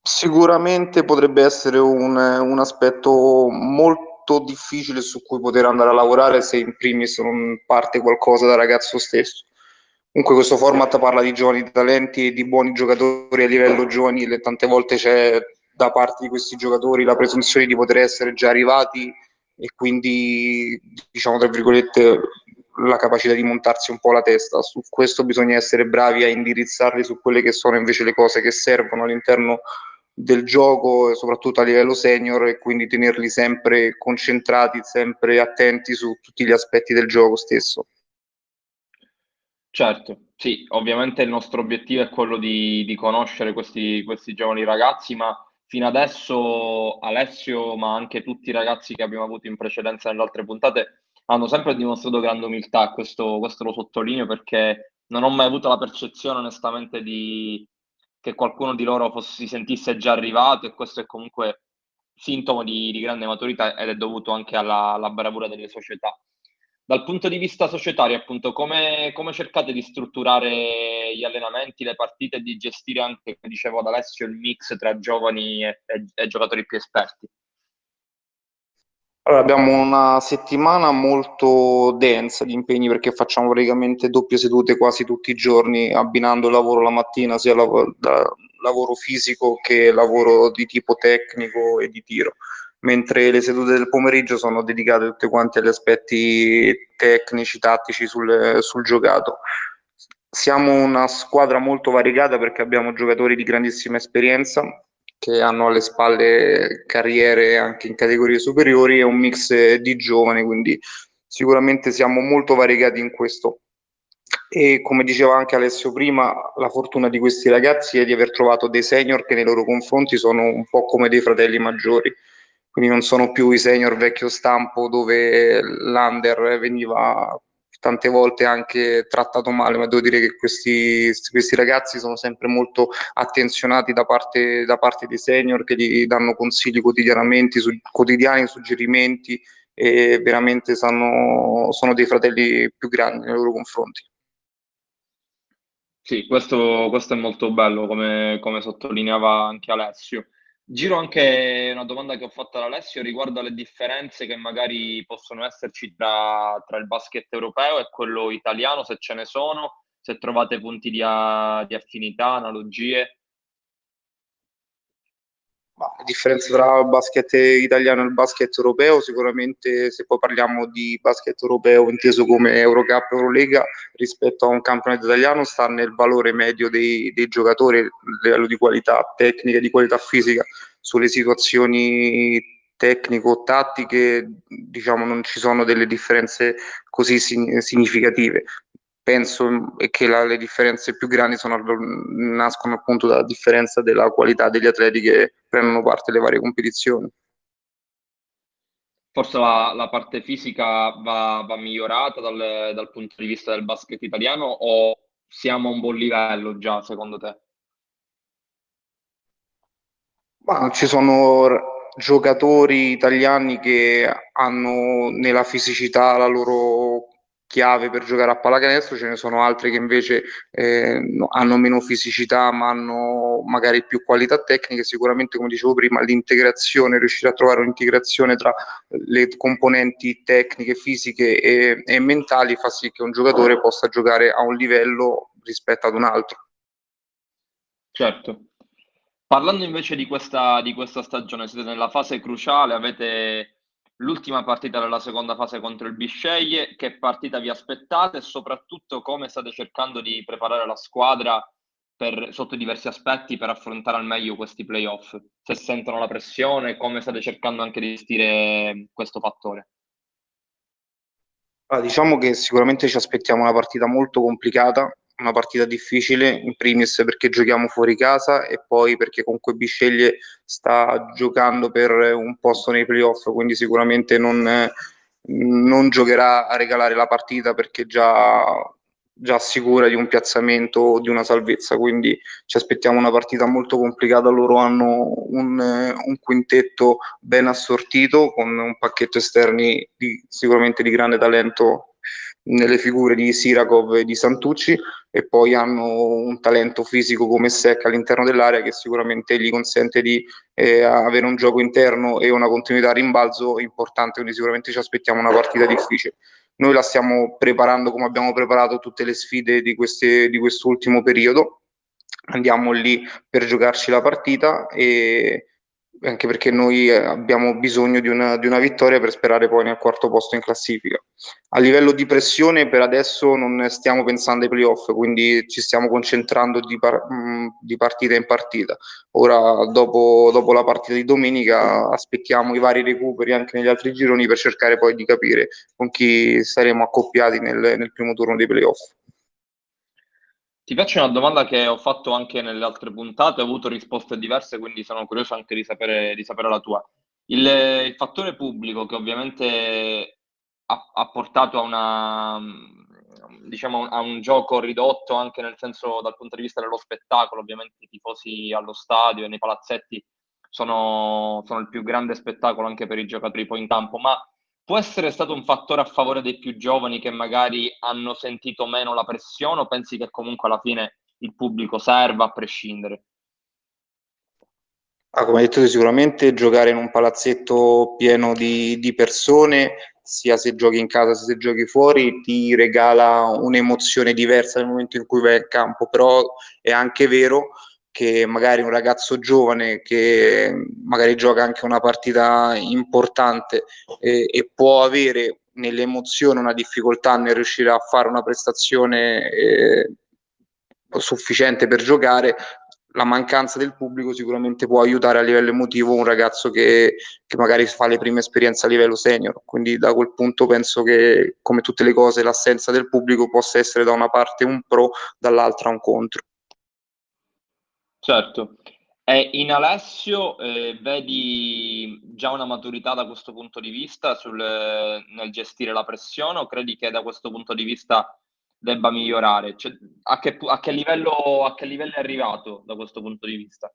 Sicuramente potrebbe essere un, un aspetto molto difficile su cui poter andare a lavorare se in primis non parte qualcosa da ragazzo stesso. Comunque questo format parla di giovani talenti e di buoni giocatori a livello giovanile, tante volte c'è da parte di questi giocatori la presunzione di poter essere già arrivati e quindi, diciamo tra virgolette, la capacità di montarsi un po' la testa. Su questo bisogna essere bravi a indirizzarli su quelle che sono invece le cose che servono all'interno del gioco, soprattutto a livello senior, e quindi tenerli sempre concentrati, sempre attenti su tutti gli aspetti del gioco stesso. Certo, sì, ovviamente il nostro obiettivo è quello di, di conoscere questi, questi giovani ragazzi, ma fino adesso Alessio, ma anche tutti i ragazzi che abbiamo avuto in precedenza nelle altre puntate, hanno sempre dimostrato grande umiltà. Questo, questo lo sottolineo, perché non ho mai avuto la percezione onestamente di che qualcuno di loro fosse, si sentisse già arrivato, e questo è comunque sintomo di, di grande maturità ed è dovuto anche alla, alla bravura delle società. Dal punto di vista societario, appunto, come, come cercate di strutturare gli allenamenti, le partite, e di gestire anche, come dicevo ad Alessio, il mix tra giovani e, e, e giocatori più esperti? Allora, abbiamo una settimana molto densa di impegni, perché facciamo praticamente doppie sedute quasi tutti i giorni, abbinando il lavoro la mattina, sia lav- da lavoro fisico che lavoro di tipo tecnico e di tiro, mentre le sedute del pomeriggio sono dedicate tutte quante agli aspetti tecnici, tattici sul, sul giocato. Siamo una squadra molto variegata, perché abbiamo giocatori di grandissima esperienza che hanno alle spalle carriere anche in categorie superiori, e un mix di giovani, quindi sicuramente siamo molto variegati in questo. E come diceva anche Alessio prima, la fortuna di questi ragazzi è di aver trovato dei senior che nei loro confronti sono un po' come dei fratelli maggiori, quindi non sono più i senior vecchio stampo, dove l'under veniva tante volte anche trattato male, ma devo dire che questi, questi ragazzi sono sempre molto attenzionati da parte, da parte dei senior, che gli danno consigli quotidianamente, su, quotidiani, suggerimenti, e veramente sanno, sono dei fratelli più grandi nei loro confronti. Sì, questo, questo è molto bello, come, come sottolineava anche Alessio. Giro anche una domanda che ho fatto ad Alessio riguardo alle differenze che magari possono esserci tra, tra il basket europeo e quello italiano, se ce ne sono, se trovate punti di, a, di affinità, analogie. Ma la differenza tra il basket italiano e il basket europeo, sicuramente se poi parliamo di basket europeo inteso come Eurocup, Eurolega, rispetto a un campionato italiano sta nel valore medio dei, dei giocatori, a livello di qualità tecnica e di qualità fisica. Sulle situazioni tecnico-tattiche, diciamo, non ci sono delle differenze così significative. Penso che la, le differenze più grandi sono, nascono appunto dalla differenza della qualità degli atleti che prendono parte alle varie competizioni. Forse la, la parte fisica va, va migliorata dal, dal punto di vista del basket italiano, o siamo a un buon livello già, secondo te? Ma ci sono giocatori italiani che hanno nella fisicità la loro chiave per giocare a pallacanestro, ce ne sono altri che invece eh, hanno meno fisicità ma hanno magari più qualità tecniche. Sicuramente, come dicevo prima, l'integrazione, riuscire a trovare un'integrazione tra le componenti tecniche, fisiche e, e mentali fa sì che un giocatore possa giocare a un livello rispetto ad un altro. Certo. Parlando invece di questa, di questa stagione, siete nella fase cruciale, avete l'ultima partita della seconda fase contro il Bisceglie. Che partita vi aspettate e soprattutto come state cercando di preparare la squadra per, sotto diversi aspetti, per affrontare al meglio questi playoff? Se sentono la pressione, come state cercando anche di gestire questo fattore? Allora, diciamo che sicuramente ci aspettiamo una partita molto complicata, una partita difficile, in primis perché giochiamo fuori casa e poi perché comunque Bisceglie sta giocando per un posto nei playoff, quindi sicuramente non, non giocherà a regalare la partita perché già, già sicura di un piazzamento o di una salvezza, quindi ci aspettiamo una partita molto complicata. Loro hanno un, un quintetto ben assortito con un pacchetto esterni di, sicuramente di grande talento nelle figure di Sirakov e di Santucci, e poi hanno un talento fisico come Secca all'interno dell'area che sicuramente gli consente di eh, avere un gioco interno e una continuità a rimbalzo importante, quindi sicuramente ci aspettiamo una partita difficile. Noi la stiamo preparando come abbiamo preparato tutte le sfide di, queste, di quest'ultimo periodo, andiamo lì per giocarci la partita, e anche perché noi abbiamo bisogno di una, di una vittoria per sperare poi nel quarto posto in classifica. A livello di pressione per adesso non stiamo pensando ai playoff, quindi ci stiamo concentrando di, par- di partita in partita. Ora dopo, dopo la partita di domenica aspettiamo i vari recuperi anche negli altri gironi per cercare poi di capire con chi saremo accoppiati nel, nel primo turno dei playoff. Ti faccio una domanda che ho fatto anche nelle altre puntate, ho avuto risposte diverse, quindi sono curioso anche di sapere, di sapere la tua. Il, il fattore pubblico, che ovviamente ha, ha portato a una, diciamo, a un gioco ridotto anche nel senso dal punto di vista dello spettacolo, ovviamente i tifosi allo stadio e nei palazzetti sono, sono il più grande spettacolo anche per i giocatori poi in campo, ma può essere stato un fattore a favore dei più giovani che magari hanno sentito meno la pressione, o pensi che comunque alla fine il pubblico serva a prescindere? Ah, come hai detto, sicuramente giocare in un palazzetto pieno di, di persone, sia se giochi in casa sia se giochi fuori, ti regala un'emozione diversa nel momento in cui vai in campo, però è anche vero che magari un ragazzo giovane che magari gioca anche una partita importante eh, e può avere nell'emozione una difficoltà nel riuscire a fare una prestazione eh, sufficiente per giocare, la mancanza del pubblico sicuramente può aiutare a livello emotivo un ragazzo che, che magari fa le prime esperienze a livello senior, quindi da quel punto penso che, come tutte le cose, l'assenza del pubblico possa essere da una parte un pro, dall'altra un contro. Certo, e in Alessio eh, vedi già una maturità da questo punto di vista sul, nel gestire la pressione, o credi che da questo punto di vista debba migliorare? Cioè, a, che, a, che livello, a che livello è arrivato da questo punto di vista?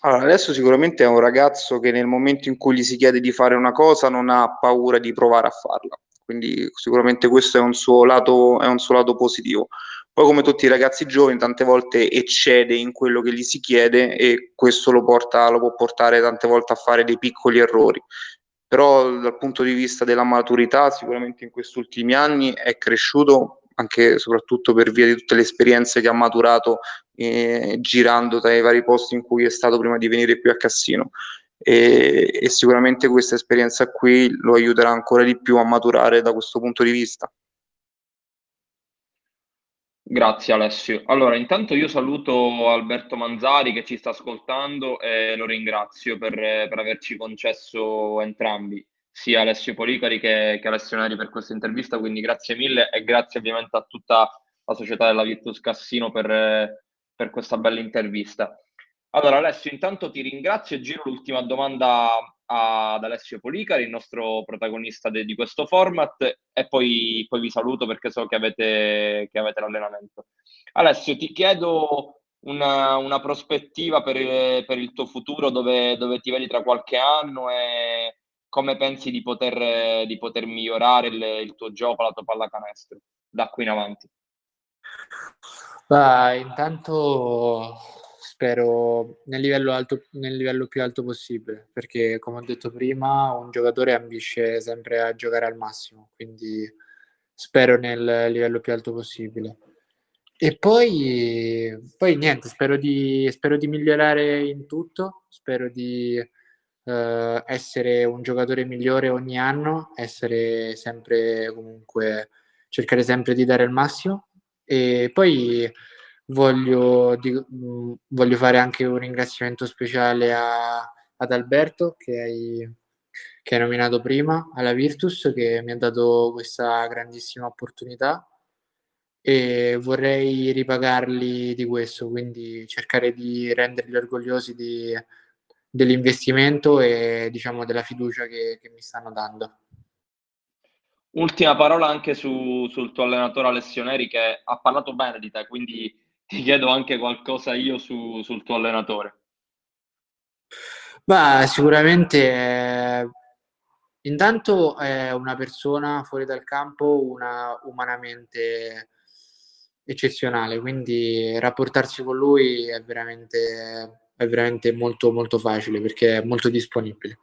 Allora, adesso sicuramente è un ragazzo che nel momento in cui gli si chiede di fare una cosa non ha paura di provare a farla, quindi sicuramente questo è un suo lato, è un suo lato positivo. Poi, come tutti i ragazzi giovani, tante volte eccede in quello che gli si chiede, e questo lo, porta, lo può portare tante volte a fare dei piccoli errori. Però dal punto di vista della maturità, sicuramente in questi ultimi anni è cresciuto, anche e soprattutto per via di tutte le esperienze che ha maturato eh, girando tra i vari posti in cui è stato prima di venire qui a Cassino. E, e sicuramente questa esperienza qui lo aiuterà ancora di più a maturare da questo punto di vista. Grazie Alessio. Allora, intanto io saluto Alberto Manzari che ci sta ascoltando e lo ringrazio per, per averci concesso entrambi, sia Alessio Policari che, che Alessio Neri, per questa intervista, quindi grazie mille, e grazie ovviamente a tutta la società della Virtus Cassino per, per questa bella intervista. Allora Alessio, intanto ti ringrazio e giro l'ultima domanda ad Alessio Policari, il nostro protagonista de, di questo format, e poi, poi vi saluto perché so che avete, che avete l'allenamento. Alessio, ti chiedo una, una prospettiva per, per il tuo futuro, dove, dove ti vedi tra qualche anno e come pensi di poter, di poter migliorare il, il tuo gioco, la tua pallacanestro da qui in avanti. Bah, intanto spero nel livello, alto, nel livello più alto possibile, perché come ho detto prima un giocatore ambisce sempre a giocare al massimo, quindi spero nel livello più alto possibile. E poi, poi niente, spero di, spero di migliorare in tutto, spero di eh, essere un giocatore migliore ogni anno, essere sempre comunque, cercare sempre di dare il massimo. E poi Voglio, dico, voglio fare anche un ringraziamento speciale a, ad Alberto che hai, che hai nominato prima, alla Virtus, che mi ha dato questa grandissima opportunità, e vorrei ripagarli di questo, quindi cercare di renderli orgogliosi di, dell'investimento e diciamo della fiducia che, che mi stanno dando. Ultima parola anche su, sul tuo allenatore Alessio Neri, che ha parlato bene di te, quindi ti chiedo anche qualcosa io su, sul tuo allenatore. Beh, sicuramente eh, intanto è una persona fuori dal campo, una umanamente eccezionale, quindi rapportarsi con lui è veramente, è veramente molto, molto facile, perché è molto disponibile.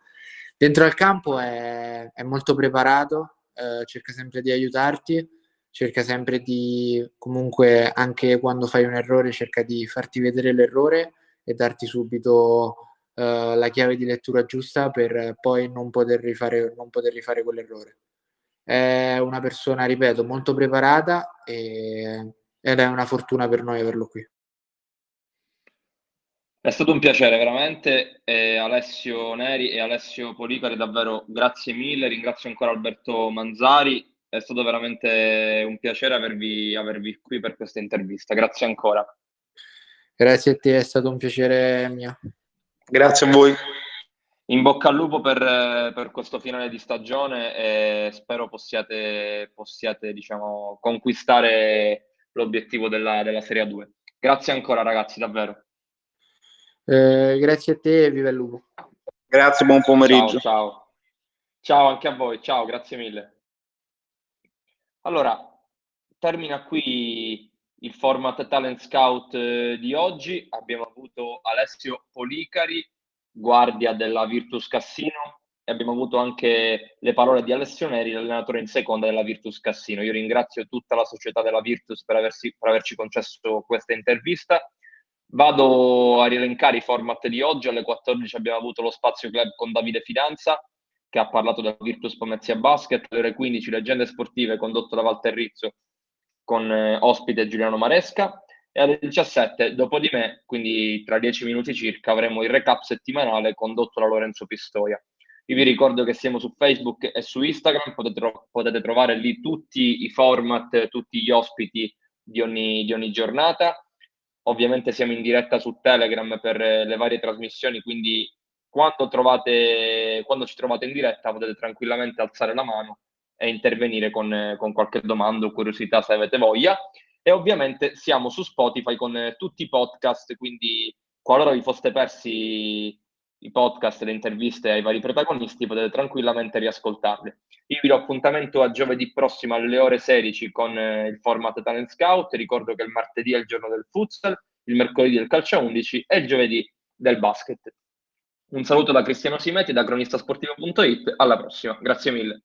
Dentro al campo è, è molto preparato, eh, cerca sempre di aiutarti, cerca sempre di, comunque anche quando fai un errore, cerca di farti vedere l'errore e darti subito eh, la chiave di lettura giusta per poi non poter rifare, non poter rifare quell'errore. È una persona, ripeto, molto preparata e, ed è una fortuna per noi averlo qui. È stato un piacere veramente, eh, Alessio Neri e Alessio Policari, davvero grazie mille, ringrazio ancora Alberto Manzari. È stato veramente un piacere avervi, avervi qui per questa intervista. Grazie ancora. Grazie a te, è stato un piacere mio. Grazie a voi. In bocca al lupo per, per questo finale di stagione e spero possiate, possiate diciamo, conquistare l'obiettivo della, della Serie A due. Grazie ancora ragazzi, davvero. Eh, grazie a te e viva il lupo. Grazie, buon pomeriggio. Ciao, ciao. Ciao anche a voi, ciao, grazie mille. Allora, termina qui il format Talent Scout eh, di oggi. Abbiamo avuto Alessio Policari, guardia della Virtus Cassino, e abbiamo avuto anche le parole di Alessio Neri, l'allenatore in seconda della Virtus Cassino. Io ringrazio tutta la società della Virtus per, aversi, per averci concesso questa intervista. Vado a rielencare i format di oggi. Alle quattordici abbiamo avuto lo Spazio Club con Davide Fidanza, che ha parlato della Virtus Pomezia Basket. Alle ore quindici, Leggende Sportive, condotto da Walter Rizzo, con eh, ospite Giuliano Maresca. E alle diciassette, dopo di me, quindi tra dieci minuti circa, avremo il recap settimanale condotto da Lorenzo Pistoria. Io vi ricordo che siamo su Facebook e su Instagram, potete, tro- potete trovare lì tutti i format, tutti gli ospiti di ogni, di ogni giornata. Ovviamente siamo in diretta su Telegram per eh, le varie trasmissioni, quindi Quando, trovate, quando ci trovate in diretta potete tranquillamente alzare la mano e intervenire con, con qualche domanda o curiosità se avete voglia. E ovviamente siamo su Spotify con tutti i podcast, quindi qualora vi foste persi i podcast e le interviste ai vari protagonisti, potete tranquillamente riascoltarle. Io vi do appuntamento a giovedì prossimo alle ore sedici con eh, il format Talent Scout. Ricordo che il martedì è il giorno del futsal, il mercoledì del calcio undici e il giovedì del basket. Un saluto da Cristiano Simeti, da cronistasportivo punto it, alla prossima, grazie mille.